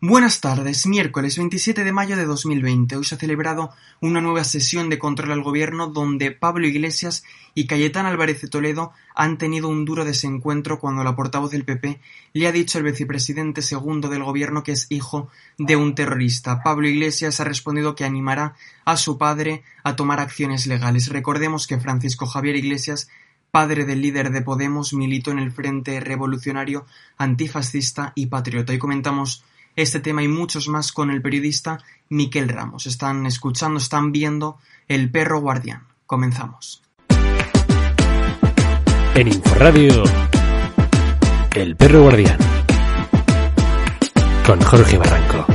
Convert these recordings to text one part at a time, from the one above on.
Buenas tardes, miércoles 27 de mayo de 2020. Hoy se ha celebrado una nueva sesión de control al gobierno donde Pablo Iglesias y Cayetana Álvarez de Toledo han tenido un duro desencuentro cuando la portavoz del PP le ha dicho al vicepresidente segundo del gobierno que es hijo de un terrorista. Pablo Iglesias ha respondido que animará a su padre a tomar acciones legales. Recordemos que Francisco Javier Iglesias, padre del líder de Podemos, militó en el Frente Revolucionario Antifascista y Patriota. Hoy comentamos este tema y muchos más con el periodista Miquel Ramos. Están escuchando, están viendo El Perro Guardián. Comenzamos. En InfoRadio, El Perro Guardián, con Jorge Barranco.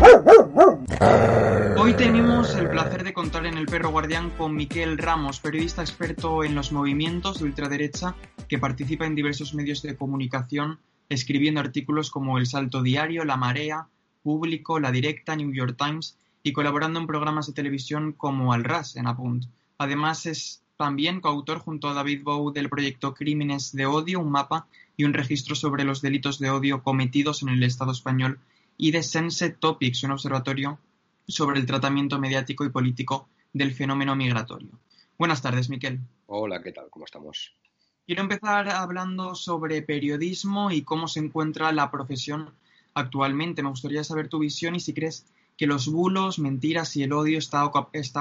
Hoy tenemos el placer de contar en El Perro Guardián con Miquel Ramos, periodista experto en los movimientos de ultraderecha que participa en diversos medios de comunicación, escribiendo artículos como El Salto Diario, La Marea, Público, La Directa, New York Times y colaborando en programas de televisión como Al Ras en Apunt. Además es también coautor junto a David Bou del proyecto Crímenes de Odio, un mapa y un registro sobre los delitos de odio cometidos en el Estado español, y de Sense Topics, un observatorio sobre el tratamiento mediático y político del fenómeno migratorio. Buenas tardes, Miquel. Hola, ¿qué tal? ¿Cómo estamos? Quiero empezar hablando sobre periodismo y cómo se encuentra la profesión actualmente. Me gustaría saber tu visión y si crees que los bulos, mentiras y el odio está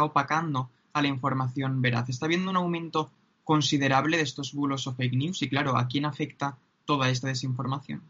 opacando a la información veraz. ¿Está habiendo un aumento considerable de estos bulos o fake news? Y claro, ¿a quién afecta toda esta desinformación?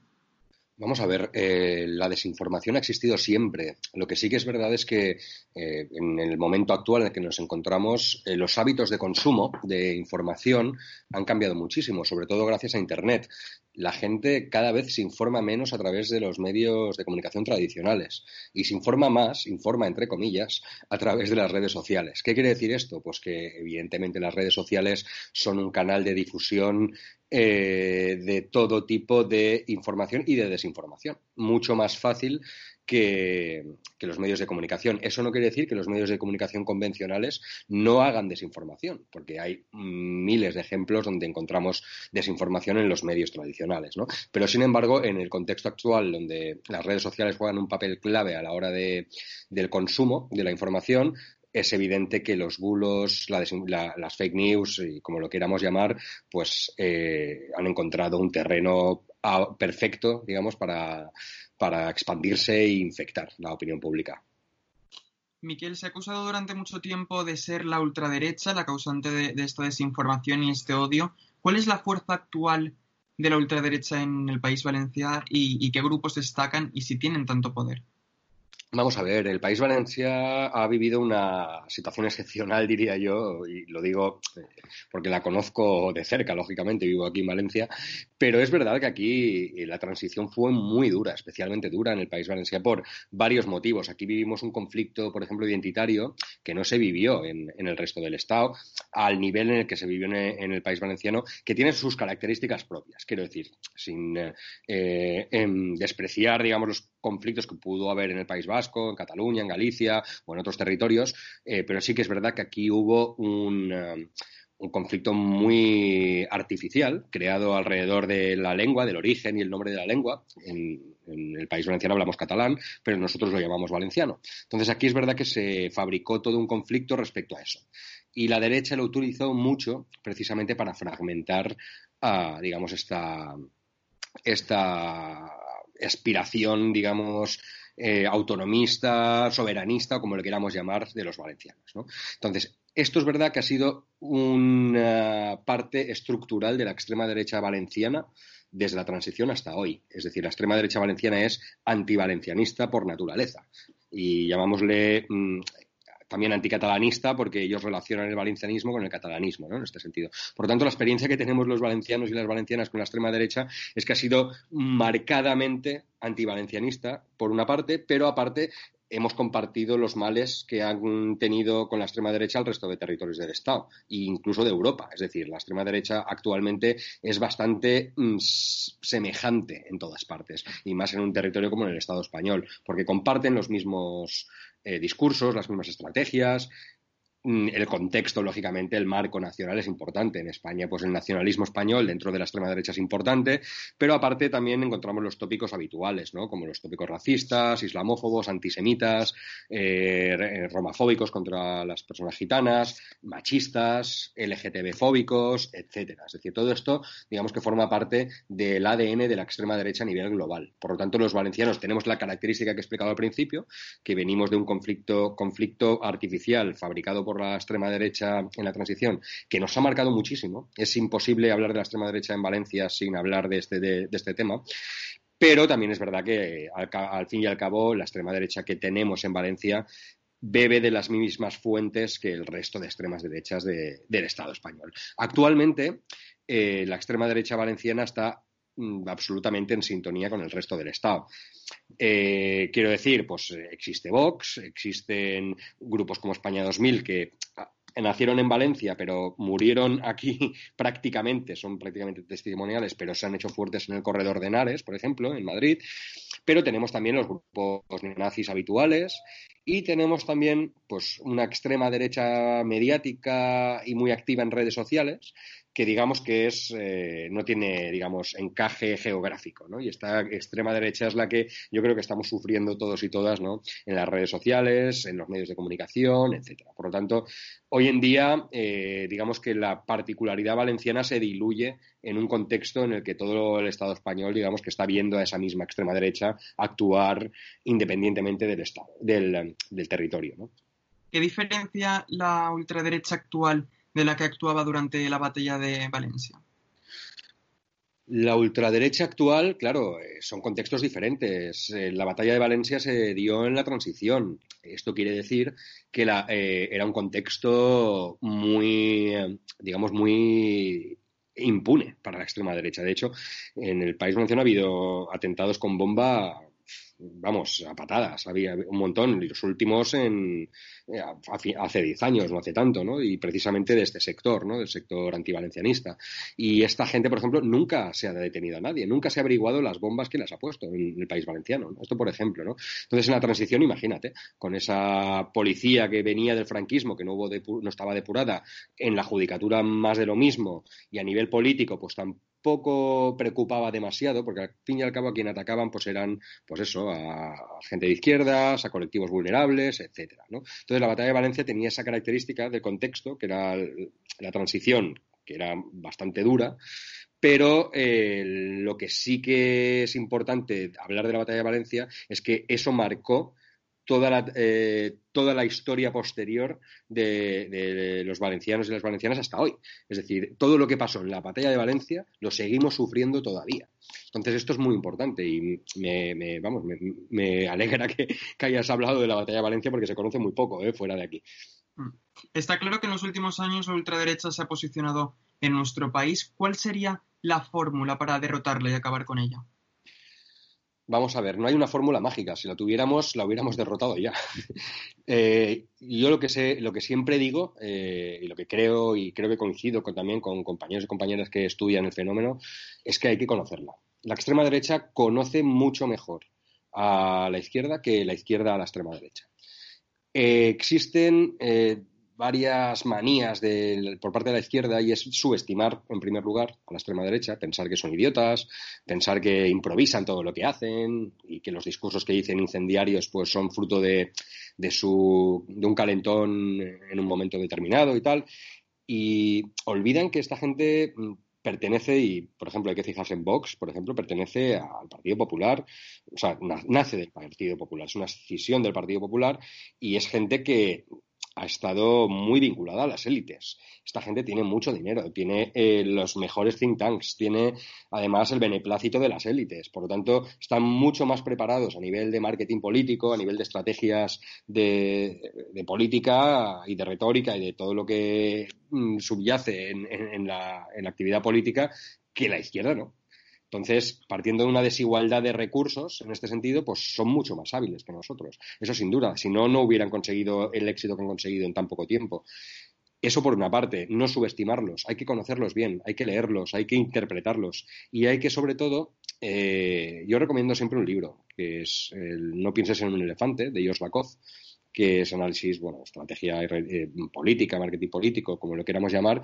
Vamos a ver, la desinformación ha existido siempre. Lo que sí que es verdad es que en el momento actual en el que nos encontramos, los hábitos de consumo de información han cambiado muchísimo, sobre todo gracias a Internet. La gente cada vez se informa menos a través de los medios de comunicación tradicionales y se informa más, informa entre comillas, a través de las redes sociales. ¿Qué quiere decir esto? Pues que evidentemente las redes sociales son un canal de difusión de todo tipo de información y de desinformación, mucho más fácil que los medios de comunicación. Eso no quiere decir que los medios de comunicación convencionales no hagan desinformación, porque hay miles de ejemplos donde encontramos desinformación en los medios tradicionales, ¿no? Pero, sin embargo, en el contexto actual, donde las redes sociales juegan un papel clave a la hora del consumo de la información, es evidente que los bulos, las fake news, y como lo queramos llamar, pues han encontrado un terreno perfecto, digamos, para expandirse e infectar la opinión pública. Miquel, se ha acusado durante mucho tiempo de ser la ultraderecha la causante de esta desinformación y este odio. ¿Cuál es la fuerza actual de la ultraderecha en el País Valenciano y qué grupos destacan y si tienen tanto poder? Vamos a ver, el País Valencia ha vivido una situación excepcional, diría yo, y lo digo porque la conozco de cerca, lógicamente, vivo aquí en Valencia, pero es verdad que aquí la transición fue muy dura, especialmente dura en el País Valencia por varios motivos. Aquí vivimos un conflicto, por ejemplo, identitario que no se vivió en el resto del Estado al nivel en el que se vivió en el País Valenciano, que tiene sus características propias. Quiero decir, sin despreciar, digamos, los conflictos que pudo haber en el País Vasco, en Cataluña, en Galicia o en otros territorios, pero sí que es verdad que aquí hubo un conflicto muy artificial creado alrededor de la lengua, del origen y el nombre de la lengua. En el País Valenciano hablamos catalán, pero nosotros lo llamamos valenciano. Entonces aquí es verdad que se fabricó todo un conflicto respecto a eso. Y la derecha lo utilizó mucho precisamente para fragmentar, digamos, esta aspiración, digamos, autonomista, soberanista, como lo queramos llamar, de los valencianos, ¿no? Entonces, esto es verdad que ha sido una parte estructural de la extrema derecha valenciana desde la transición hasta hoy. Es decir, la extrema derecha valenciana es antivalencianista por naturaleza y llamámosle también anticatalanista, porque ellos relacionan el valencianismo con el catalanismo, ¿no?, en este sentido. Por lo tanto, la experiencia que tenemos los valencianos y las valencianas con la extrema derecha es que ha sido marcadamente antivalencianista, por una parte, pero aparte hemos compartido los males que han tenido con la extrema derecha el resto de territorios del Estado, e incluso de Europa. Es decir, la extrema derecha actualmente es bastante semejante en todas partes, y más en un territorio como en el Estado español, porque comparten los mismos discursos, las mismas estrategias. El contexto, lógicamente, el marco nacional es importante. En España, pues el nacionalismo español dentro de la extrema derecha es importante, pero aparte también encontramos los tópicos habituales, ¿no?, como los tópicos racistas, islamófobos, antisemitas, romafóbicos contra las personas gitanas, machistas, LGTB-fóbicos, etcétera. Es decir, todo esto, digamos que forma parte del ADN de la extrema derecha a nivel global. Por lo tanto, los valencianos tenemos la característica que he explicado al principio, que venimos de un conflicto artificial fabricado por la extrema derecha en la transición, que nos ha marcado muchísimo. Es imposible hablar de la extrema derecha en Valencia sin hablar de este tema, pero también es verdad que al fin y al cabo la extrema derecha que tenemos en Valencia bebe de las mismas fuentes que el resto de extremas derechas del Estado español. Actualmente la extrema derecha valenciana está absolutamente en sintonía con el resto del Estado. Quiero decir, pues existe Vox, existen grupos como España 2000 que nacieron en Valencia pero murieron aquí prácticamente, son prácticamente testimoniales, pero se han hecho fuertes en el corredor de Henares, por ejemplo, en Madrid. Pero tenemos también los grupos neonazis habituales y tenemos también pues una extrema derecha mediática y muy activa en redes sociales, que digamos que es no tiene, digamos, encaje geográfico, ¿no? Y esta extrema derecha es la que yo creo que estamos sufriendo todos y todas, ¿no?, en las redes sociales, en los medios de comunicación, etcétera. Por lo tanto, hoy en día, digamos que la particularidad valenciana se diluye en un contexto en el que todo el Estado español, digamos, que está viendo a esa misma extrema derecha actuar independientemente del Estado, del territorio, ¿no? ¿Qué diferencia la ultraderecha actual de la que actuaba durante la batalla de Valencia? La ultraderecha actual, claro, son contextos diferentes. La batalla de Valencia se dio en la transición. Esto quiere decir que era un contexto muy, digamos, muy impune para la extrema derecha. De hecho, en el País Valenciano ha habido atentados con bomba, vamos, a patadas, había un montón, y los últimos hace 10 años, no hace tanto, ¿no?, y precisamente de este sector, ¿no?, del sector antivalencianista. Y esta gente, por ejemplo, nunca se ha detenido a nadie, nunca se ha averiguado las bombas que las ha puesto en el País Valenciano, ¿no?, esto por ejemplo, ¿no? Entonces, en la transición, imagínate, con esa policía que venía del franquismo, que no estaba depurada, en la judicatura más de lo mismo, y a nivel político, pues tampoco preocupaba demasiado, porque al fin y al cabo a quien atacaban pues eran, pues eso, a gente de izquierdas, a colectivos vulnerables, etcétera, ¿no? Entonces la batalla de Valencia tenía esa característica de contexto, que era la transición, que era bastante dura, pero lo que sí que es importante hablar de la batalla de Valencia es que eso marcó toda la historia posterior de los valencianos y las valencianas hasta hoy. Es decir, todo lo que pasó en la batalla de Valencia lo seguimos sufriendo todavía. Entonces esto es muy importante y me alegra que hayas hablado de la batalla de Valencia, porque se conoce muy poco fuera de aquí. Está claro que en los últimos años la ultraderecha se ha posicionado en nuestro país. ¿Cuál sería la fórmula para derrotarla y acabar con ella? Vamos a ver, no hay una fórmula mágica. Si la tuviéramos, la hubiéramos derrotado ya. Yo lo que siempre digo, y lo que creo, y creo que coincido también con compañeros y compañeras que estudian el fenómeno, es que hay que conocerla. La extrema derecha conoce mucho mejor a la izquierda que la izquierda a la extrema derecha. Existen varias manías por parte de la izquierda, y es subestimar, en primer lugar, a la extrema derecha, pensar que son idiotas, pensar que improvisan todo lo que hacen y que los discursos que dicen incendiarios pues son fruto de un calentón en un momento determinado y tal. Y olvidan que esta gente pertenece, y por ejemplo hay que fijarse en Vox, por ejemplo, pertenece al Partido Popular, o sea, nace del Partido Popular, es una escisión del Partido Popular, y es gente que ha estado muy vinculada a las élites. Esta gente tiene mucho dinero, tiene los mejores think tanks, tiene además el beneplácito de las élites. Por lo tanto, están mucho más preparados a nivel de marketing político, a nivel de estrategias de política y de retórica y de todo lo que subyace en la actividad política que la izquierda no. Entonces, partiendo de una desigualdad de recursos, en este sentido, pues son mucho más hábiles que nosotros. Eso sin duda. Si no, no hubieran conseguido el éxito que han conseguido en tan poco tiempo. Eso por una parte. No subestimarlos. Hay que conocerlos bien. Hay que leerlos. Hay que interpretarlos. Y hay que, sobre todo, yo recomiendo siempre un libro, que es el No pienses en un elefante, de George Lakoff, que es análisis, bueno, estrategia política, marketing político, como lo queramos llamar,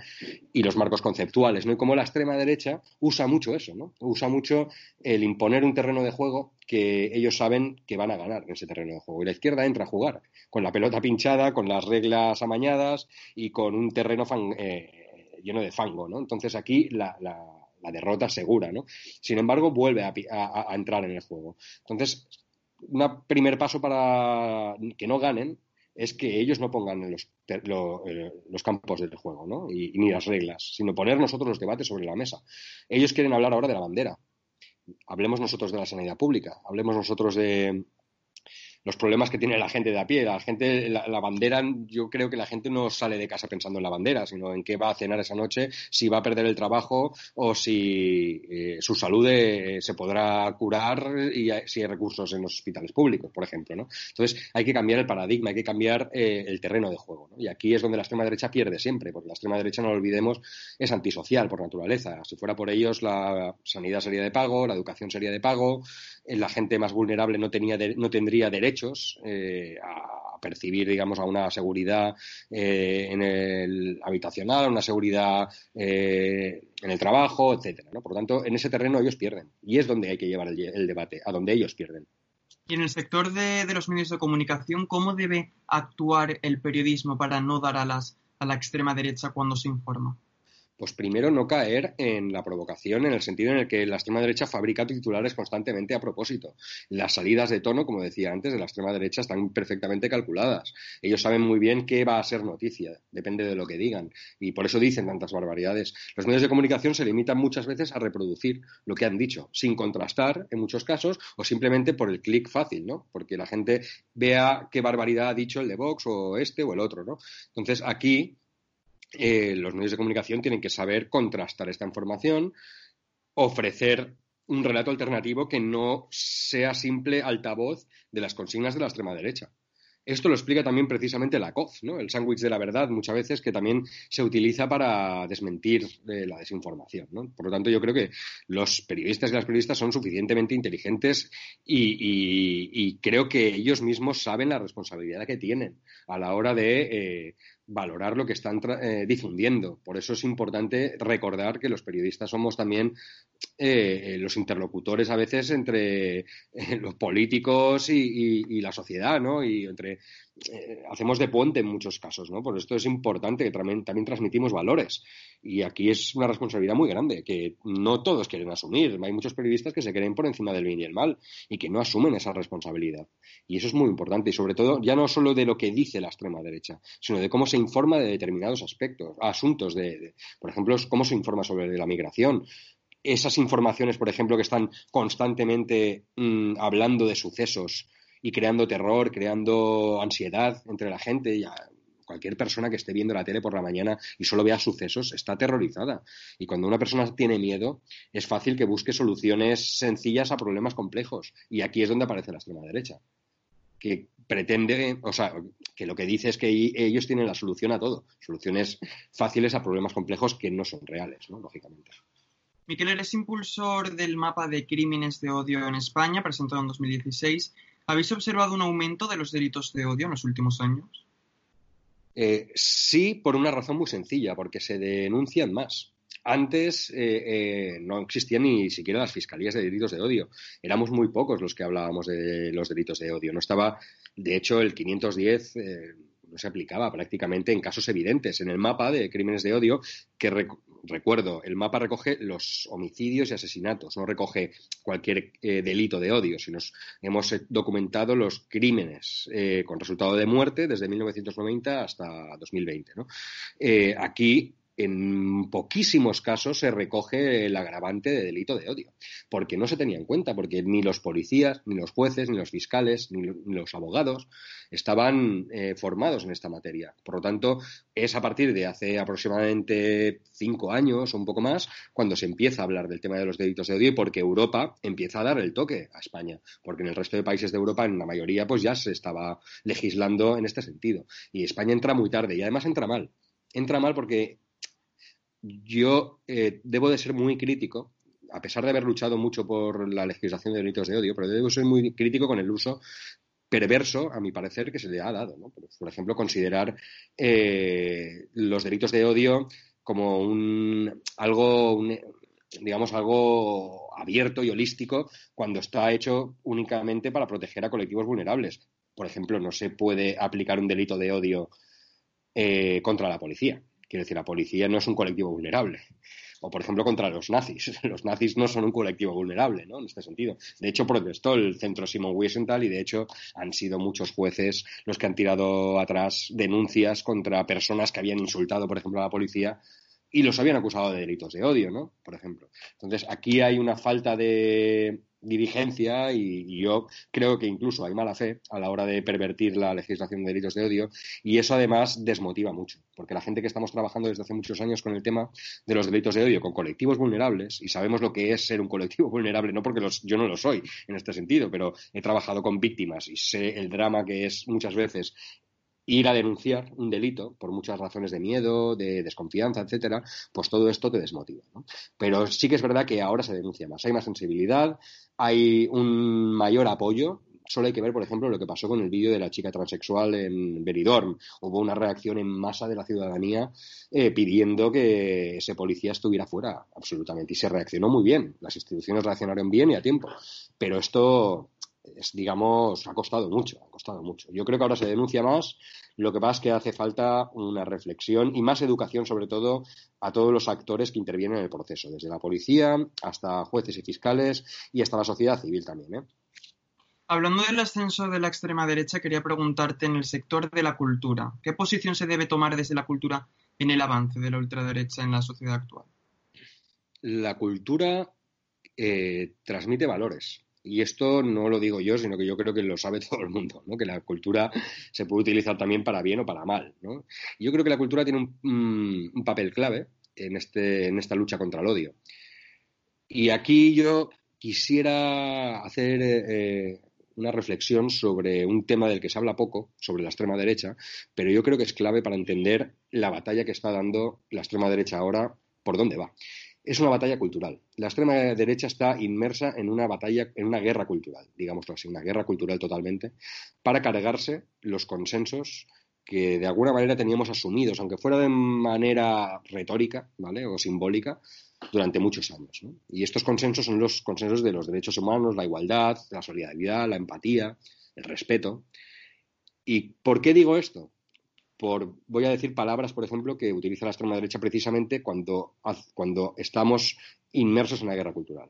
y los marcos conceptuales, ¿no? Y como la extrema derecha usa mucho eso, ¿no? Usa mucho el imponer un terreno de juego que ellos saben que van a ganar en ese terreno de juego. Y la izquierda entra a jugar con la pelota pinchada, con las reglas amañadas y con un terreno lleno de fango, ¿no? Entonces aquí la derrota segura, ¿no? Sin embargo, vuelve a entrar en el juego. Entonces, un primer paso para que no ganen es que ellos no pongan los campos del juego, ¿no? Y ni las reglas, sino poner nosotros los debates sobre la mesa. Ellos quieren hablar ahora de la bandera. Hablemos nosotros de la sanidad pública, hablemos nosotros de los problemas que tiene la gente de a pie. La gente, la bandera, yo creo que la gente no sale de casa pensando en la bandera, sino en qué va a cenar esa noche, si va a perder el trabajo o si su salud se podrá curar y si hay recursos en los hospitales públicos, por ejemplo, ¿no? Entonces, hay que cambiar el paradigma, hay que cambiar el terreno de juego, ¿no? Y aquí es donde la extrema derecha pierde siempre, porque la extrema derecha, no lo olvidemos, es antisocial por naturaleza. Si fuera por ellos, la sanidad sería de pago, la educación sería de pago, la gente más vulnerable no tendría derechos a percibir, digamos, a una seguridad en el habitacional, a una seguridad en el trabajo, etcétera, ¿no? Por lo tanto, en ese terreno ellos pierden y es donde hay que llevar el debate, a donde ellos pierden. Y en el sector de los medios de comunicación, ¿cómo debe actuar el periodismo para no dar a la extrema derecha cuando se informa? Pues primero no caer en la provocación, en el sentido en el que la extrema derecha fabrica titulares constantemente a propósito. Las salidas de tono, como decía antes, de la extrema derecha están perfectamente calculadas. Ellos saben muy bien qué va a ser noticia, depende de lo que digan. Y por eso dicen tantas barbaridades. Los medios de comunicación se limitan muchas veces a reproducir lo que han dicho, sin contrastar en muchos casos, o simplemente por el clic fácil, ¿no? Porque la gente vea qué barbaridad ha dicho el de Vox o este o el otro, ¿no? Entonces aquí los medios de comunicación tienen que saber contrastar esta información, ofrecer un relato alternativo que no sea simple altavoz de las consignas de la extrema derecha. Esto lo explica también precisamente Lakoff, ¿no? El sándwich de la verdad, muchas veces, que también se utiliza para desmentir la desinformación, ¿no? Por lo tanto, yo creo que los periodistas y las periodistas son suficientemente inteligentes y creo que ellos mismos saben la responsabilidad que tienen a la hora de valorar lo que están difundiendo. Por eso es importante recordar que los periodistas somos también los interlocutores a veces entre los políticos y la sociedad, ¿no? Y entre hacemos de puente en muchos casos, ¿no? Por esto es importante que también transmitimos valores. Y aquí es una responsabilidad muy grande que no todos quieren asumir. Hay muchos periodistas que se creen por encima del bien y el mal y que no asumen esa responsabilidad. Y eso es muy importante. Y sobre todo, ya no solo de lo que dice la extrema derecha, sino de cómo se informa de determinados aspectos, asuntos de por ejemplo, cómo se informa sobre la migración. Esas informaciones, por ejemplo, que están constantemente hablando de sucesos y creando terror, creando ansiedad entre la gente. Y cualquier persona que esté viendo la tele por la mañana y solo vea sucesos está aterrorizada. Y cuando una persona tiene miedo, es fácil que busque soluciones sencillas a problemas complejos. Y aquí es donde aparece la extrema derecha, que pretende, o sea, que lo que dice es que ellos tienen la solución a todo. Soluciones fáciles a problemas complejos que no son reales, ¿no? Lógicamente. Miquel, eres impulsor del mapa de crímenes de odio en España, presentado en 2016. ¿Habéis observado un aumento de los delitos de odio en los últimos años? Sí, por una razón muy sencilla, porque se denuncian más. Antes no existían ni siquiera las fiscalías de delitos de odio. Éramos muy pocos los que hablábamos de los delitos de odio. No estaba, de hecho, el 510 no se aplicaba prácticamente en casos evidentes en el mapa de crímenes de odio, que recuerdo, el mapa recoge los homicidios y asesinatos, no recoge cualquier delito de odio, sino hemos documentado los crímenes con resultado de muerte desde 1990 hasta 2020, ¿no? Aquí, en poquísimos casos se recoge el agravante de delito de odio, porque no se tenía en cuenta, porque ni los policías, ni los jueces, ni los fiscales, ni los abogados estaban formados en esta materia. Por lo tanto, es a partir de hace aproximadamente 5 años o un poco más cuando se empieza a hablar del tema de los delitos de odio y porque Europa empieza a dar el toque a España, porque en el resto de países de Europa, en la mayoría, pues ya se estaba legislando en este sentido. Y España entra muy tarde y además entra mal. Entra mal porque yo debo de ser muy crítico, a pesar de haber luchado mucho por la legislación de delitos de odio, pero debo ser muy crítico con el uso perverso, a mi parecer, que se le ha dado, ¿no? Por ejemplo, considerar los delitos de odio como algo abierto y holístico cuando está hecho únicamente para proteger a colectivos vulnerables. Por ejemplo, no se puede aplicar un delito de odio contra la policía. Quiero decir, la policía no es un colectivo vulnerable. O, por ejemplo, contra los nazis. Los nazis no son un colectivo vulnerable, ¿no?, en este sentido. De hecho, protestó el Centro Simon Wiesenthal y, de hecho, han sido muchos jueces los que han tirado atrás denuncias contra personas que habían insultado, por ejemplo, a la policía y los habían acusado de delitos de odio, ¿no?, por ejemplo. Entonces, aquí hay una falta de diligencia y yo creo que incluso hay mala fe a la hora de pervertir la legislación de delitos de odio y eso además desmotiva mucho, porque la gente que estamos trabajando desde hace muchos años con el tema de los delitos de odio, con colectivos vulnerables, y sabemos lo que es ser un colectivo vulnerable, no porque yo no lo soy en este sentido, pero he trabajado con víctimas y sé el drama que es muchas veces ir a denunciar un delito por muchas razones de miedo, de desconfianza, etcétera, pues todo esto te desmotiva, ¿no? Pero sí que es verdad que ahora se denuncia más, hay más sensibilidad, hay un mayor apoyo. Solo hay que ver, por ejemplo, lo que pasó con el vídeo de la chica transexual en Benidorm. Hubo una reacción en masa de la ciudadanía pidiendo que ese policía estuviera fuera, absolutamente, y se reaccionó muy bien. Las instituciones reaccionaron bien y a tiempo, pero esto ha costado mucho. Yo creo que ahora se denuncia más, lo que pasa es que hace falta una reflexión y más educación, sobre todo, a todos los actores que intervienen en el proceso, desde la policía hasta jueces y fiscales y hasta la sociedad civil también, ¿eh? Hablando del ascenso de la extrema derecha, quería preguntarte en el sector de la cultura, ¿qué posición se debe tomar desde la cultura en el avance de la ultraderecha en la sociedad actual? La cultura transmite valores. Y esto no lo digo yo, sino que yo creo que lo sabe todo el mundo, ¿no? Que la cultura se puede utilizar también para bien o para mal, ¿no? Yo creo que la cultura tiene un papel clave en esta lucha contra el odio. Y aquí yo quisiera hacer una reflexión sobre un tema del que se habla poco, sobre la extrema derecha, pero yo creo que es clave para entender la batalla que está dando la extrema derecha ahora, por dónde va. Es una batalla cultural. La extrema derecha está inmersa en una batalla, en una guerra cultural, digámoslo así, una guerra cultural totalmente, para cargarse los consensos que de alguna manera teníamos asumidos, aunque fuera de manera retórica, ¿vale?, o simbólica, durante muchos años, ¿no? Y estos consensos son los consensos de los derechos humanos, la igualdad, la solidaridad, la empatía, el respeto. ¿Y por qué digo esto? Voy a decir palabras, por ejemplo, que utiliza la extrema derecha precisamente cuando estamos inmersos en la guerra cultural.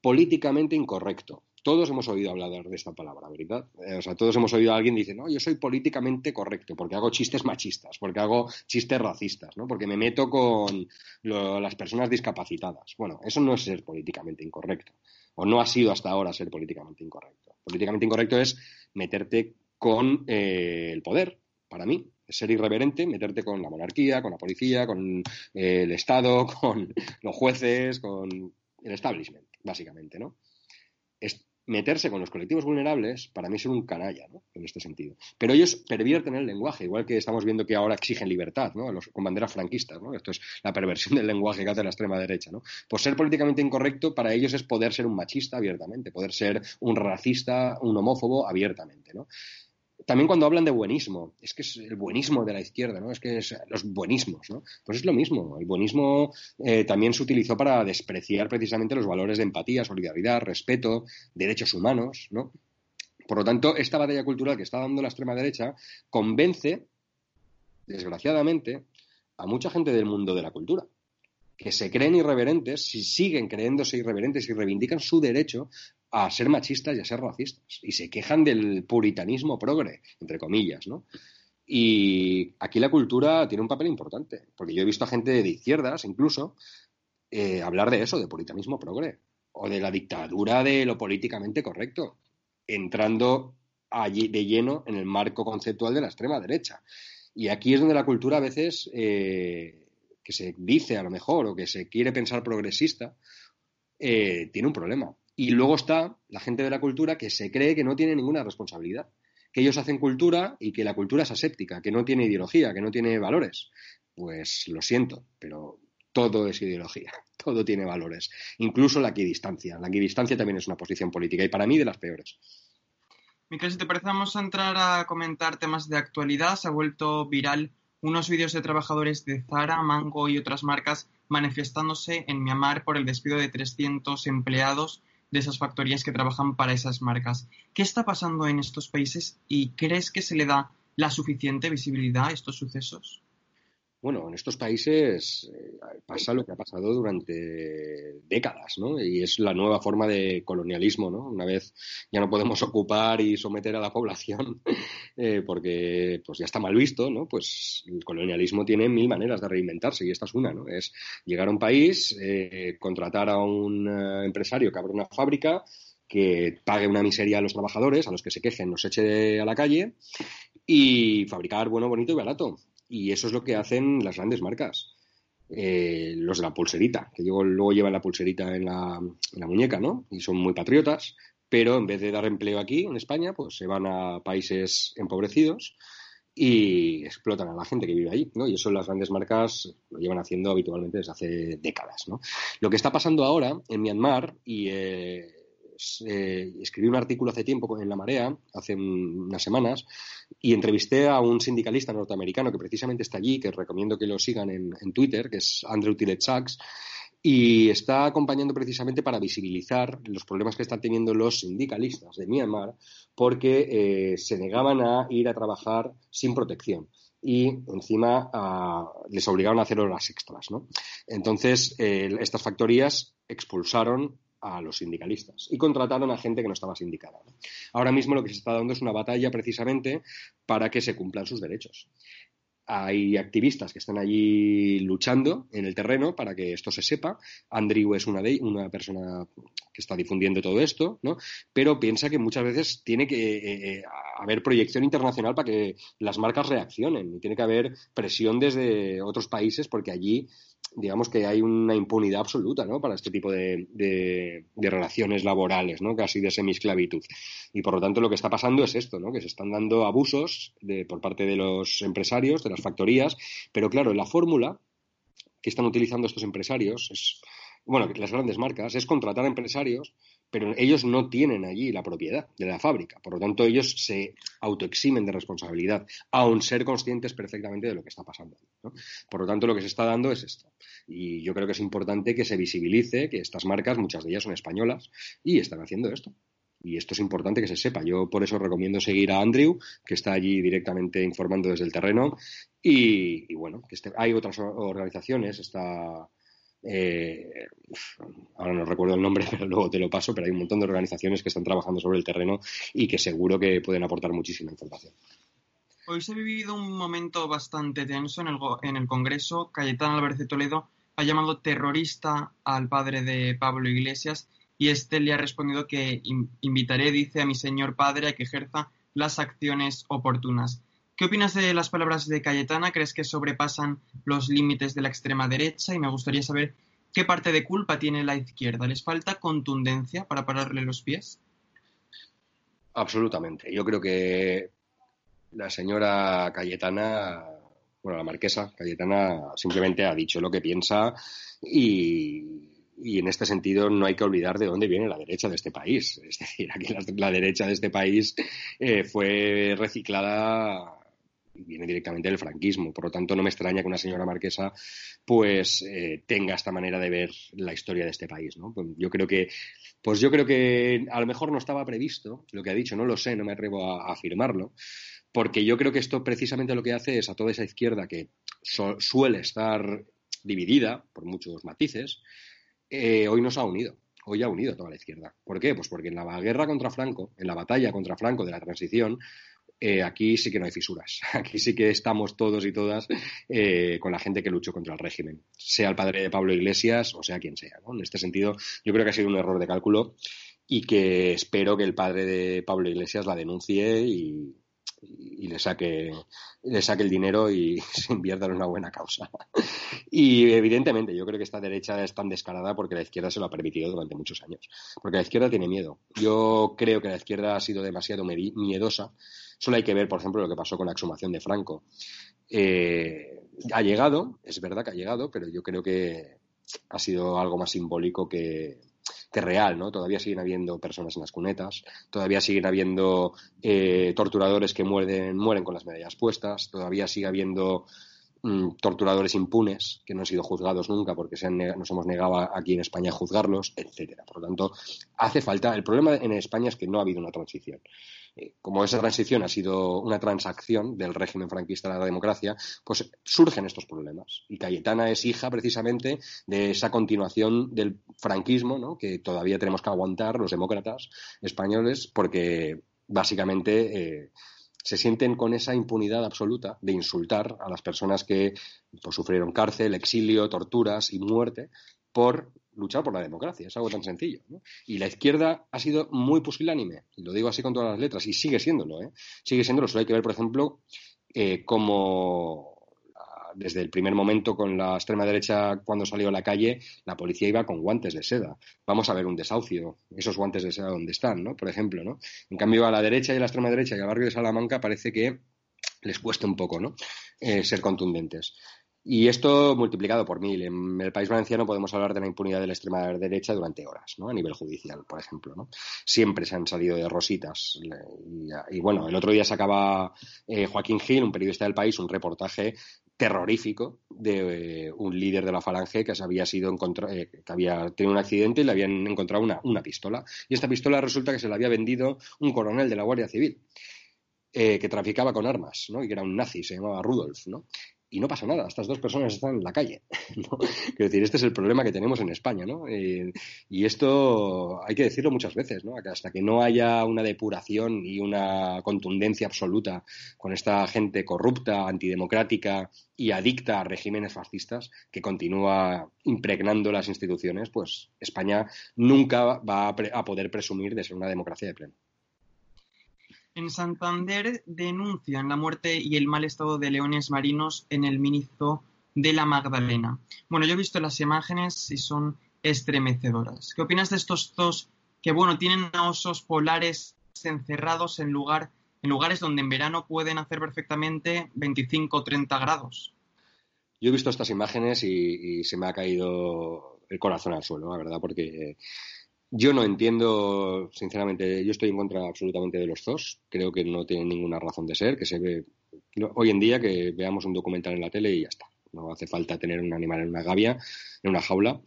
Políticamente incorrecto. Todos hemos oído hablar de esta palabra, ¿verdad? O sea, todos hemos oído a alguien que dice, no, yo soy políticamente correcto porque hago chistes machistas, porque hago chistes racistas, ¿no?, porque me meto con las personas discapacitadas. Bueno, eso no es ser políticamente incorrecto, o no ha sido hasta ahora ser políticamente incorrecto. Políticamente incorrecto es meterte con el poder, para mí. Es ser irreverente, meterte con la monarquía, con la policía, con el Estado, con los jueces, con el establishment, básicamente, ¿no? Es meterse con los colectivos vulnerables, para mí es un canalla, ¿no?, en este sentido. Pero ellos pervierten el lenguaje, igual que estamos viendo que ahora exigen libertad, ¿no?, con banderas franquistas, ¿no? Esto es la perversión del lenguaje que hace la extrema derecha, ¿no? Pues ser políticamente incorrecto para ellos es poder ser un machista abiertamente, poder ser un racista, un homófobo abiertamente, ¿no? También cuando hablan de buenismo, es que es el buenismo de la izquierda, ¿no? Es que es los buenismos, ¿no? Pues es lo mismo. El buenismo también se utilizó para despreciar precisamente los valores de empatía, solidaridad, respeto, derechos humanos, ¿no? Por lo tanto, esta batalla cultural que está dando la extrema derecha convence, desgraciadamente, a mucha gente del mundo de la cultura. que se creen irreverentes, si siguen creyéndose irreverentes y reivindican su derecho a ser machistas y a ser racistas. Y se quejan del puritanismo progre, entre comillas, ¿no? Y aquí la cultura tiene un papel importante, porque yo he visto a gente de izquierdas, incluso, hablar de eso, de puritanismo progre, o de la dictadura de lo políticamente correcto, entrando allí de lleno en el marco conceptual de la extrema derecha. Y aquí es donde la cultura a veces, que se dice a lo mejor, o que se quiere pensar progresista, tiene un problema. Y luego está la gente de la cultura que se cree que no tiene ninguna responsabilidad, que ellos hacen cultura y que la cultura es aséptica, que no tiene ideología, que no tiene valores. Pues lo siento, pero todo es ideología, todo tiene valores. Incluso la equidistancia. La equidistancia también es una posición política y para mí de las peores. Miquel, si te parece, vamos a entrar a comentar temas de actualidad. Se ha vuelto viral unos vídeos de trabajadores de Zara, Mango y otras marcas manifestándose en Myanmar por el despido de 300 empleados de esas factorías que trabajan para esas marcas. ¿Qué está pasando en estos países y crees que se le da la suficiente visibilidad a estos sucesos? Bueno, en estos países pasa lo que ha pasado durante décadas, ¿no? Y es la nueva forma de colonialismo, ¿no? Una vez ya no podemos ocupar y someter a la población porque pues ya está mal visto, ¿no? Pues el colonialismo tiene mil maneras de reinventarse y esta es una, ¿no? Es llegar a un país, contratar a un empresario que abra una fábrica, que pague una miseria a los trabajadores, a los que se quejen, los eche a la calle y fabricar bueno, bonito y barato. Y eso es lo que hacen las grandes marcas. Los de la pulserita, que luego llevan la pulserita en la muñeca, ¿no? Y son muy patriotas, pero en vez de dar empleo aquí, en España, pues se van a países empobrecidos y explotan a la gente que vive allí, ¿no? Y eso las grandes marcas lo llevan haciendo habitualmente desde hace décadas, ¿no? Lo que está pasando ahora en Myanmar y... escribí un artículo hace tiempo en La Marea, hace unas semanas, y entrevisté a un sindicalista norteamericano que precisamente está allí, que recomiendo que lo sigan en Twitter, que es Andrew Tillett-Saks, y está acompañando precisamente para visibilizar los problemas que están teniendo los sindicalistas de Myanmar porque se negaban a ir a trabajar sin protección. Y encima les obligaron a hacer horas extras, ¿no? Entonces, estas factorías expulsaron a los sindicalistas y contrataron a gente que no estaba sindicada, ¿no? Ahora mismo lo que se está dando es una batalla precisamente para que se cumplan sus derechos. Hay activistas que están allí luchando en el terreno para que esto se sepa. Andrew es una persona que está difundiendo todo esto, ¿no? Pero piensa que muchas veces tiene que haber proyección internacional para que las marcas reaccionen y tiene que haber presión desde otros países porque allí digamos que hay una impunidad absoluta, ¿no? Para este tipo de relaciones laborales, ¿no? Casi de semiesclavitud. Y por lo tanto lo que está pasando es esto, ¿no? Que se están dando abusos por parte de los empresarios, de las factorías, pero claro, la fórmula que están utilizando estos empresarios es, bueno, las grandes marcas, es contratar a empresarios, pero ellos no tienen allí la propiedad de la fábrica. Por lo tanto, ellos se autoeximen de responsabilidad, aun ser conscientes perfectamente de lo que está pasando, ¿no? Por lo tanto, lo que se está dando es esto. Y yo creo que es importante que se visibilice que estas marcas, muchas de ellas son españolas, y están haciendo esto. Y esto es importante que se sepa. Yo por eso recomiendo seguir a Andrew, que está allí directamente informando desde el terreno. Y bueno, que hay otras organizaciones, está... ahora no recuerdo el nombre, pero luego te lo paso, pero hay un montón de organizaciones que están trabajando sobre el terreno y que seguro que pueden aportar muchísima información. Hoy se ha vivido un momento bastante tenso en el Congreso. Cayetana Álvarez de Toledo ha llamado terrorista al padre de Pablo Iglesias y este le ha respondido que invitaré, dice, a mi señor padre a que ejerza las acciones oportunas. ¿Qué opinas de las palabras de Cayetana? ¿Crees que sobrepasan los límites de la extrema derecha? Y me gustaría saber qué parte de culpa tiene la izquierda. ¿Les falta contundencia para pararle los pies? Absolutamente. Yo creo que la señora Cayetana, bueno, la marquesa Cayetana, simplemente ha dicho lo que piensa y en este sentido no hay que olvidar de dónde viene la derecha de este país. Es decir, aquí la derecha de este país fue reciclada... viene directamente del franquismo, por lo tanto no me extraña que una señora marquesa pues tenga esta manera de ver la historia de este país, ¿no? Yo creo que a lo mejor no estaba previsto lo que ha dicho, no lo sé, no me atrevo a afirmarlo, porque yo creo que esto precisamente lo que hace es a toda esa izquierda que suele estar dividida por muchos matices, hoy nos ha unido. Hoy ha unido a toda la izquierda. ¿Por qué? Pues porque en la guerra contra Franco, en la batalla contra Franco de la transición, aquí sí que no hay fisuras. Aquí sí que estamos todos y todas con la gente que luchó contra el régimen, sea el padre de Pablo Iglesias o sea quien sea, ¿no? En este sentido, yo creo que ha sido un error de cálculo y que espero que el padre de Pablo Iglesias la denuncie y le saque el dinero y se invierta en una buena causa. Y evidentemente yo creo que esta derecha es tan descarada porque la izquierda se lo ha permitido durante muchos años, porque la izquierda tiene miedo. Yo creo que la izquierda ha sido demasiado miedosa. Solo hay que ver, por ejemplo, lo que pasó con la exhumación de Franco. Ha llegado, es verdad que ha llegado, pero yo creo que ha sido algo más simbólico que real, ¿no? Todavía siguen habiendo personas en las cunetas, todavía siguen habiendo torturadores que mueren con las medallas puestas, todavía sigue habiendo torturadores impunes que no han sido juzgados nunca porque nos hemos negado aquí en España a juzgarlos, etcétera. Por lo tanto, hace falta. El problema en España es que no ha habido una transición. Como esa transición ha sido una transacción del régimen franquista a la democracia, pues surgen estos problemas. Y Cayetana es hija precisamente de esa continuación del franquismo, ¿no? Que todavía tenemos que aguantar los demócratas españoles porque básicamente se sienten con esa impunidad absoluta de insultar a las personas que pues, sufrieron cárcel, exilio, torturas y muerte por luchar por la democracia. Es algo tan sencillo, ¿no? Y la izquierda ha sido muy pusilánime, y lo digo así con todas las letras, y sigue siéndolo, ¿eh? Sigue siéndolo. Solo hay que ver, por ejemplo, cómo desde el primer momento con la extrema derecha, cuando salió a la calle, la policía iba con guantes de seda. Vamos a ver un desahucio. Esos guantes de seda, ¿dónde están, no? Por ejemplo, ¿no? En cambio, a la derecha y a la extrema derecha y al barrio de Salamanca parece que les cuesta un poco, ¿no? Ser contundentes. Y esto multiplicado por 1000. En el País Valenciano podemos hablar de la impunidad de la extrema derecha durante horas, ¿no? A nivel judicial, por ejemplo, ¿no? Siempre se han salido de rositas. Y bueno, el otro día sacaba Joaquín Gil, un periodista del País, un reportaje terrorífico de un líder de la Falange que había sido que había tenido un accidente y le habían encontrado una pistola. Y esta pistola resulta que se la había vendido un coronel de la Guardia Civil que traficaba con armas, ¿no? Y que era un nazi, se llamaba Rudolf, ¿no? Y no pasa nada, estas dos personas están en la calle, ¿no? Quiero decir, este es el problema que tenemos en España, ¿no? Y esto hay que decirlo muchas veces, ¿no? Hasta que no haya una depuración y una contundencia absoluta con esta gente corrupta, antidemocrática y adicta a regímenes fascistas que continúa impregnando las instituciones, pues España nunca va a poder presumir de ser una democracia de pleno. En Santander denuncian la muerte y el mal estado de leones marinos en el mini zoo de La Magdalena. Bueno, yo he visto las imágenes y son estremecedoras. ¿Qué opinas de estos zoos que, bueno, tienen a osos polares encerrados en lugares donde en verano pueden hacer perfectamente 25 o 30 grados? Yo he visto estas imágenes y se me ha caído el corazón al suelo, la verdad, porque yo no entiendo, sinceramente, yo estoy en contra absolutamente de los zoos. Creo que no tienen ninguna razón de ser, que se ve hoy en día que veamos un documental en la tele y ya está. No hace falta tener un animal en una gavia, en una jaula,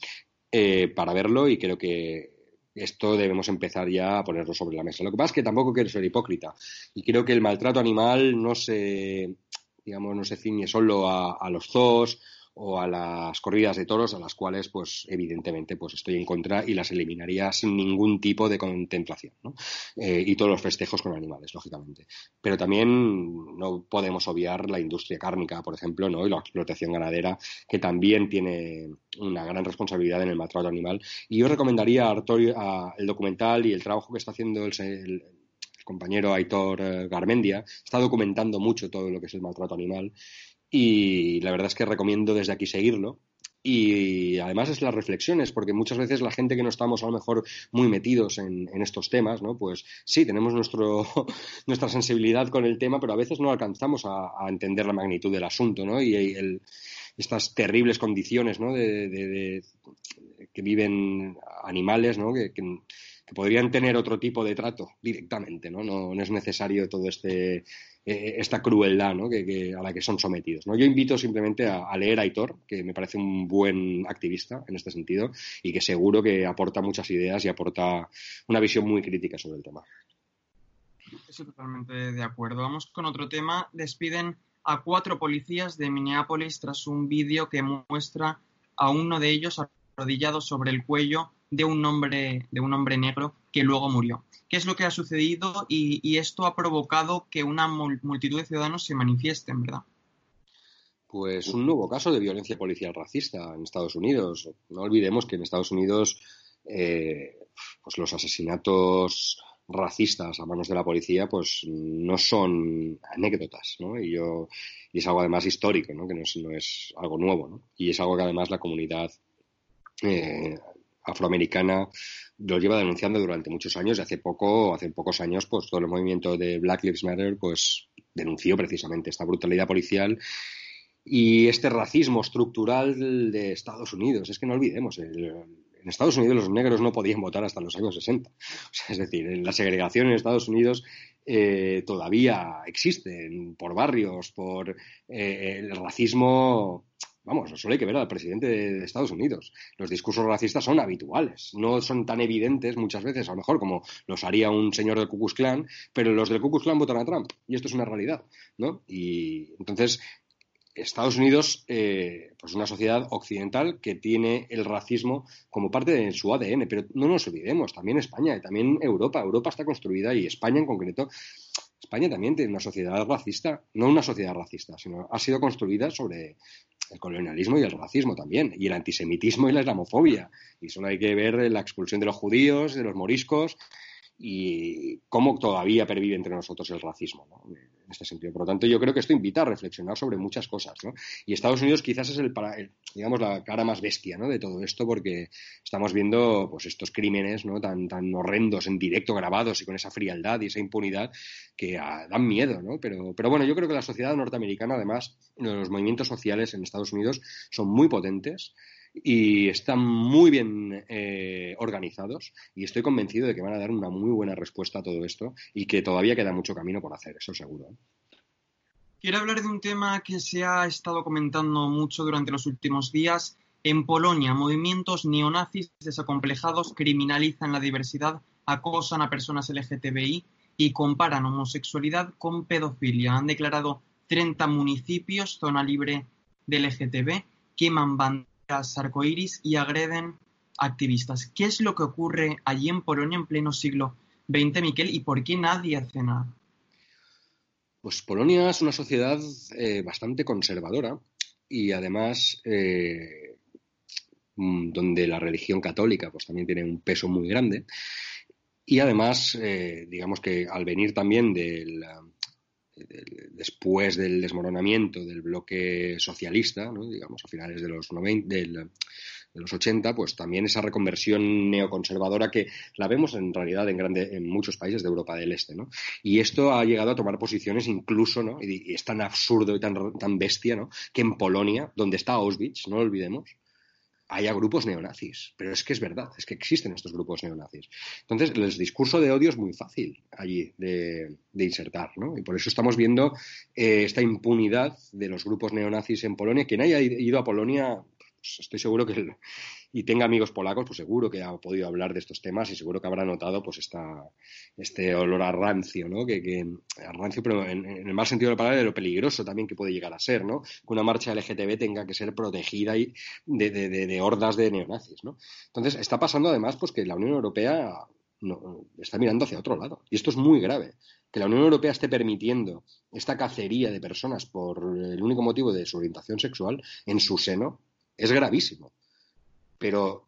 para verlo, y creo que esto debemos empezar ya a ponerlo sobre la mesa. Lo que pasa es que tampoco quiero ser hipócrita y creo que el maltrato animal no se ciñe solo a los zoos o a las corridas de toros, a las cuales, pues, evidentemente, pues estoy en contra y las eliminaría sin ningún tipo de contemplación, ¿no? Y todos los festejos con animales, lógicamente. Pero también no podemos obviar la industria cárnica, por ejemplo, ¿no? Y la explotación ganadera, que también tiene una gran responsabilidad en el maltrato animal. Y yo recomendaría a el documental y el trabajo que está haciendo el compañero Aitor Garmendia. Está documentando mucho todo lo que es el maltrato animal. Y la verdad es que recomiendo desde aquí seguirlo. Y además es las reflexiones, porque muchas veces la gente que no estamos a lo mejor muy metidos en estos temas, ¿no? Pues sí, tenemos nuestra sensibilidad con el tema, pero a veces no alcanzamos a entender la magnitud del asunto, ¿no? Y estas terribles condiciones, ¿no? de que viven animales, ¿no? Que podrían tener otro tipo de trato directamente, ¿no? No es necesario todo esta crueldad, ¿no? A la que son sometidos, ¿no? Yo invito simplemente a leer a Aitor, que me parece un buen activista en este sentido y que seguro que aporta muchas ideas y aporta una visión muy crítica sobre el tema. Estoy totalmente de acuerdo. Vamos con otro tema. Despiden a 4 policías de Minneapolis tras un vídeo que muestra a uno de ellos arrodillado sobre el cuello de un hombre negro que luego murió. ¿Qué es lo que ha sucedido? Y esto ha provocado que una multitud de ciudadanos se manifiesten, ¿verdad? Pues un nuevo caso de violencia policial racista en Estados Unidos. No olvidemos que en Estados Unidos pues los asesinatos racistas a manos de la policía pues no son anécdotas, ¿no? Y es algo además histórico, ¿no? Que no es algo nuevo, ¿no? Y es algo que además la comunidad afroamericana lo lleva denunciando durante muchos años, y hace pocos años pues todo el movimiento de Black Lives Matter pues denunció precisamente esta brutalidad policial y este racismo estructural de Estados Unidos. Es que no olvidemos, en Estados Unidos los negros no podían votar hasta los años 60. O sea, es decir, la segregación en Estados Unidos todavía existe por barrios, por el racismo. Vamos, solo hay que ver al presidente de Estados Unidos. Los discursos racistas son habituales, no son tan evidentes muchas veces, a lo mejor, como los haría un señor del Ku Klux Klan, pero los del Ku Klux Klan votan a Trump, y esto es una realidad, ¿no? Y entonces Estados Unidos, pues una sociedad occidental que tiene el racismo como parte de su ADN, pero no nos olvidemos, también España y también Europa. Europa está construida, y España en concreto, España también tiene una sociedad racista, no una sociedad racista, sino ha sido construida sobre el colonialismo y el racismo también, y el antisemitismo y la islamofobia. Y solo hay que ver la expulsión de los judíos, de los moriscos, y cómo todavía pervive entre nosotros el racismo, ¿no? En este sentido, por lo tanto, yo creo que esto invita a reflexionar sobre muchas cosas, ¿no? Y Estados Unidos quizás es digamos la cara más bestia, ¿no?, de todo esto, porque estamos viendo pues estos crímenes, ¿no?, tan horrendos en directo, grabados y con esa frialdad y esa impunidad que dan miedo, ¿no? Pero bueno, yo creo que la sociedad norteamericana, además, los movimientos sociales en Estados Unidos son muy potentes y están muy bien organizados, y estoy convencido de que van a dar una muy buena respuesta a todo esto, y que todavía queda mucho camino por hacer, eso seguro, ¿eh? Quiero hablar de un tema que se ha estado comentando mucho durante los últimos días. En Polonia, movimientos neonazis desacomplejados criminalizan la diversidad, acosan a personas LGTBI y comparan homosexualidad con pedofilia. Han declarado 30 municipios zona libre de LGTB, queman bandas arcoíris y agreden activistas. ¿Qué es lo que ocurre allí en Polonia en pleno siglo XX, Miquel, y por qué nadie hace nada? Pues Polonia es una sociedad bastante conservadora y además donde la religión católica pues también tiene un peso muy grande, y además digamos que al venir también después del desmoronamiento del bloque socialista, ¿no?, digamos a finales de los 90, de los 80, pues también esa reconversión neoconservadora que la vemos en realidad en muchos países de Europa del Este, ¿no? Y esto ha llegado a tomar posiciones incluso, ¿no?, y es tan absurdo y tan bestia, ¿no?, que en Polonia, donde está Auschwitz, no lo olvidemos, haya grupos neonazis. Pero es que es verdad, es que existen estos grupos neonazis. Entonces, el discurso de odio es muy fácil allí de insertar, ¿no? Y por eso estamos viendo esta impunidad de los grupos neonazis en Polonia. Quien haya ido a Polonia, pues estoy seguro que, y tenga amigos polacos, pues seguro que ha podido hablar de estos temas, y seguro que habrá notado pues este olor a rancio, ¿no? Que a rancio, pero en el mal sentido de la palabra, de lo peligroso también que puede llegar a ser, ¿no?, que una marcha LGTB tenga que ser protegida y de hordas de neonazis, ¿no? Entonces está pasando además pues que la Unión Europea no, está mirando hacia otro lado, y esto es muy grave, que la Unión Europea esté permitiendo esta cacería de personas por el único motivo de su orientación sexual en su seno. Es gravísimo, pero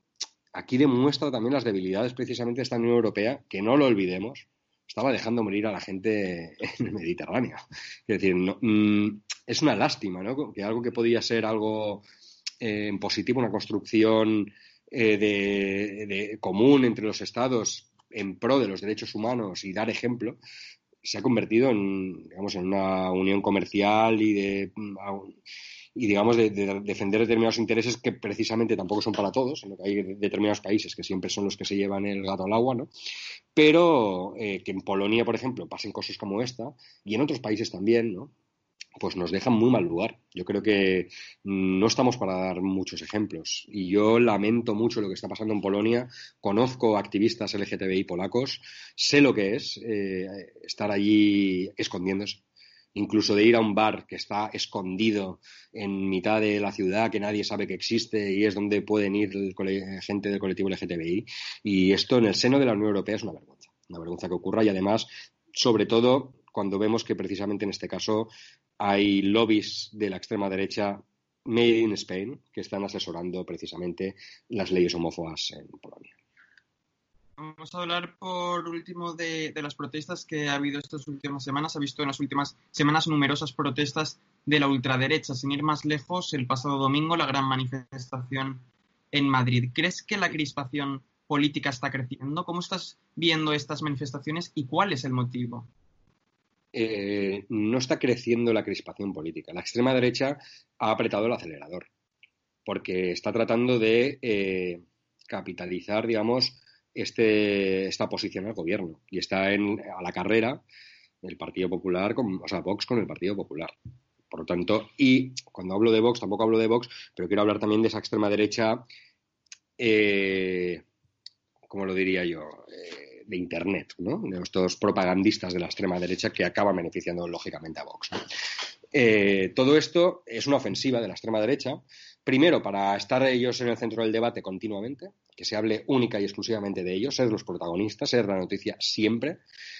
aquí demuestra también las debilidades precisamente de esta Unión Europea, que no lo olvidemos, estaba dejando morir a la gente en el Mediterráneo. Es decir, es una lástima, ¿no?, que algo que podía ser algo en positivo, una construcción común entre los estados en pro de los derechos humanos y dar ejemplo, se ha convertido en una unión comercial y digamos de defender determinados intereses que precisamente tampoco son para todos, sino que hay determinados países que siempre son los que se llevan el gato al agua, ¿no? Pero que en Polonia, por ejemplo, pasen cosas como esta, y en otros países también, ¿no?, pues nos dejan muy mal lugar. Yo creo que no estamos para dar muchos ejemplos, y yo lamento mucho lo que está pasando en Polonia. Conozco activistas LGTBI polacos, sé lo que es estar allí escondiéndose, incluso de ir a un bar que está escondido en mitad de la ciudad, que nadie sabe que existe y es donde pueden ir gente del colectivo LGTBI. Y esto en el seno de la Unión Europea es una vergüenza que ocurra, y además, sobre todo, cuando vemos que precisamente en este caso hay lobbies de la extrema derecha made in Spain que están asesorando precisamente las leyes homófobas en Polonia. Vamos a hablar por último de las protestas que ha habido estas últimas semanas. Ha visto en las últimas semanas numerosas protestas de la ultraderecha. Sin ir más lejos, el pasado domingo la gran manifestación en Madrid. ¿Crees que la crispación política está creciendo? ¿Cómo estás viendo estas manifestaciones y cuál es el motivo? No está creciendo la crispación política. La extrema derecha ha apretado el acelerador porque está tratando de capitalizar, digamos, esta posición al gobierno, y está a la carrera el Partido Popular, Vox con el Partido Popular. Por lo tanto, y cuando hablo de Vox, tampoco hablo de Vox, pero quiero hablar también de esa extrema derecha, ¿cómo lo diría yo? De Internet, ¿no? De estos propagandistas de la extrema derecha que acaban beneficiando lógicamente a Vox. Todo esto es una ofensiva de la extrema derecha, primero para estar ellos en el centro del debate continuamente, que se hable única y exclusivamente de ellos, ser los protagonistas, ser la noticia siempre,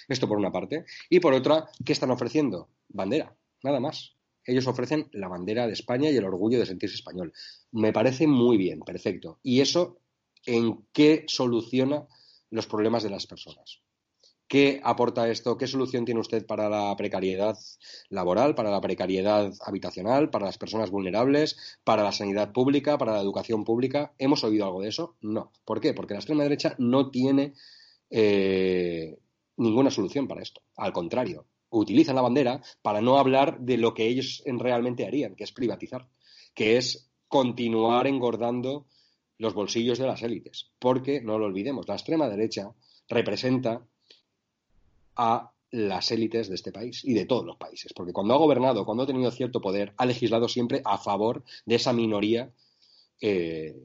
esto por una parte, y por otra, ¿qué están ofreciendo? Bandera, nada más. Ellos ofrecen la bandera de España y el orgullo de sentirse español. Me parece muy bien, perfecto. ¿Y eso en qué soluciona los problemas de las personas? ¿Qué aporta esto? ¿Qué solución tiene usted para la precariedad laboral, para la precariedad habitacional, para las personas vulnerables, para la sanidad pública, para la educación pública? ¿Hemos oído algo de eso? No. ¿Por qué? Porque la extrema derecha no tiene ninguna solución para esto. Al contrario, utilizan la bandera para no hablar de lo que ellos realmente harían, que es privatizar, que es continuar engordando los bolsillos de las élites. Porque, no lo olvidemos, la extrema derecha representa a las élites de este país y de todos los países, porque cuando ha gobernado, cuando ha tenido cierto poder, ha legislado siempre a favor de esa minoría de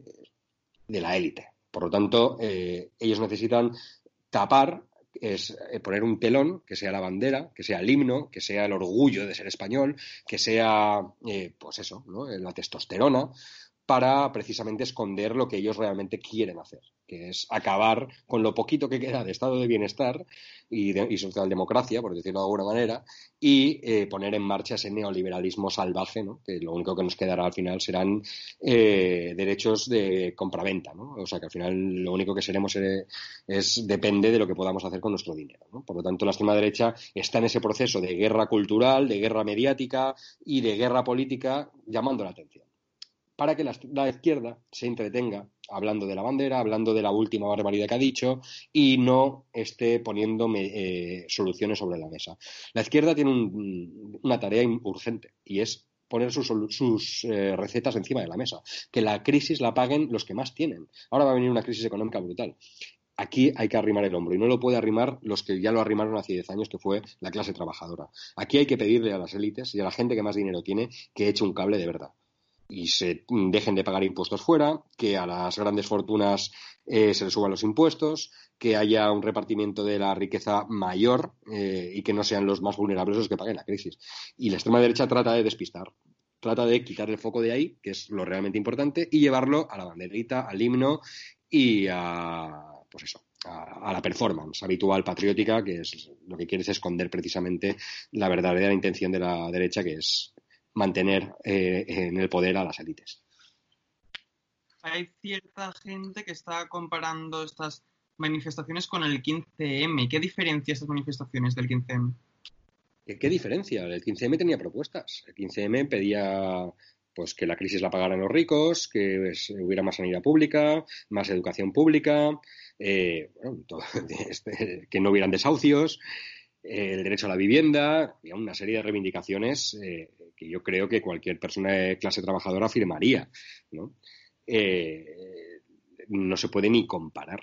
la élite. Por lo tanto, ellos necesitan tapar, es poner un telón, que sea la bandera, que sea el himno, que sea el orgullo de ser español, que sea, pues eso, ¿no?, la testosterona, para precisamente esconder lo que ellos realmente quieren hacer, que es acabar con lo poquito que queda de estado de bienestar y socialdemocracia, por decirlo de alguna manera, y poner en marcha ese neoliberalismo salvaje, ¿no?, que lo único que nos quedará al final serán derechos de compraventa, ¿no? O sea, que al final lo único que seremos depende de lo que podamos hacer con nuestro dinero, ¿no? Por lo tanto, la extrema derecha está en ese proceso de guerra cultural, de guerra mediática y de guerra política, llamando la atención, para que la izquierda se entretenga hablando de la bandera, hablando de la última barbaridad que ha dicho y no esté poniendo soluciones sobre la mesa. La izquierda tiene una tarea urgente, y es poner sus recetas encima de la mesa, que la crisis la paguen los que más tienen. Ahora va a venir una crisis económica brutal. Aquí hay que arrimar el hombro, y no lo puede arrimar los que ya lo arrimaron hace 10 años, que fue la clase trabajadora. Aquí hay que pedirle a las élites y a la gente que más dinero tiene que eche un cable de verdad y se dejen de pagar impuestos fuera, que a las grandes fortunas se les suban los impuestos, que haya un repartimiento de la riqueza mayor y que no sean los más vulnerables los que paguen la crisis. Y la extrema derecha trata de despistar, trata de quitar el foco de ahí, que es lo realmente importante, y llevarlo a la banderita, al himno y a la performance habitual patriótica, que es lo que quiere es esconder precisamente la verdadera intención de la derecha, que es mantener en el poder a las élites. Hay cierta gente que está comparando estas manifestaciones con el 15M. ¿Qué diferencia estas manifestaciones del 15M? ¿Qué diferencia? El 15M tenía propuestas. El 15M pedía pues que la crisis la pagaran los ricos, que hubiera más sanidad pública, más educación pública, que no hubieran desahucios, el derecho a la vivienda, y una serie de reivindicaciones que yo creo que cualquier persona de clase trabajadora firmaría, ¿no? No se puede ni comparar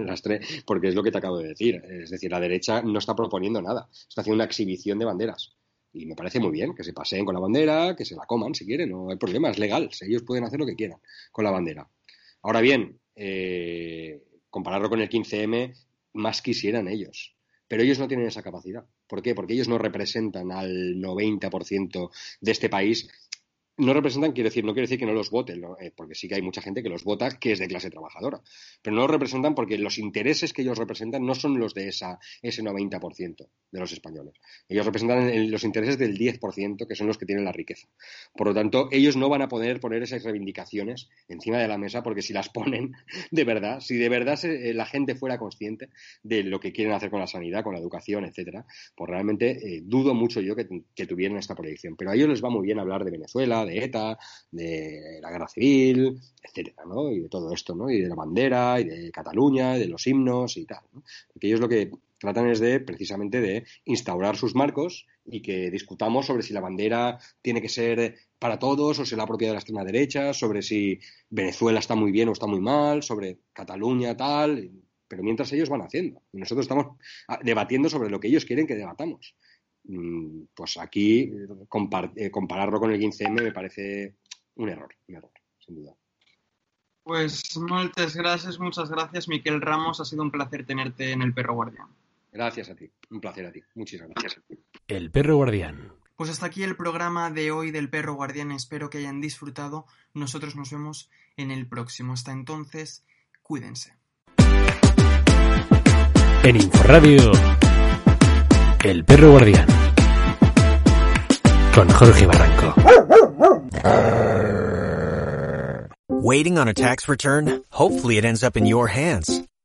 las tres, porque es lo que te acabo de decir. Es decir, la derecha no está proponiendo nada, está haciendo una exhibición de banderas. Y me parece muy bien que se paseen con la bandera, que se la coman si quieren, no hay problema, es legal, ellos pueden hacer lo que quieran con la bandera. Ahora bien, compararlo con el 15M, más quisieran ellos. Pero ellos no tienen esa capacidad. ¿Por qué? Porque ellos no representan al 90% de este país. No representan, quiero decir, no quiero decir que no los voten, ¿no? Porque sí que hay mucha gente que los vota que es de clase trabajadora, pero no los representan porque los intereses que ellos representan no son los de ese 90% de los españoles. Ellos representan los intereses del 10%, que son los que tienen la riqueza. Por lo tanto, ellos no van a poder poner esas reivindicaciones encima de la mesa, porque si las ponen, de verdad, si de verdad la gente fuera consciente de lo que quieren hacer con la sanidad, con la educación, etcétera, pues realmente dudo mucho yo que tuvieran esta proyección. Pero a ellos les va muy bien hablar de Venezuela, de ETA, de la guerra civil, etcétera, ¿no? Y de todo esto, ¿no? Y de la bandera, y de Cataluña, y de los himnos y tal, ¿no? Porque ellos lo que tratan es de, precisamente, de instaurar sus marcos y que discutamos sobre si la bandera tiene que ser para todos o si la propia de la extrema derecha, sobre si Venezuela está muy bien o está muy mal, sobre Cataluña, tal, pero mientras ellos van haciendo. Y nosotros estamos debatiendo sobre lo que ellos quieren que debatamos. Pues aquí compararlo con el 15M me parece un error, sin duda. Pues muchas gracias, Miquel Ramos, ha sido un placer tenerte en El Perro Guardián. Gracias a ti, un placer a ti, muchísimas gracias. El Perro Guardián. Pues hasta aquí el programa de hoy del Perro Guardián, espero que hayan disfrutado, nosotros nos vemos en el próximo, hasta entonces, cuídense. En InfoRadio, El Perro Guardián, con Jorge Barranco. Waiting on a tax return? Hopefully it ends up in your hands.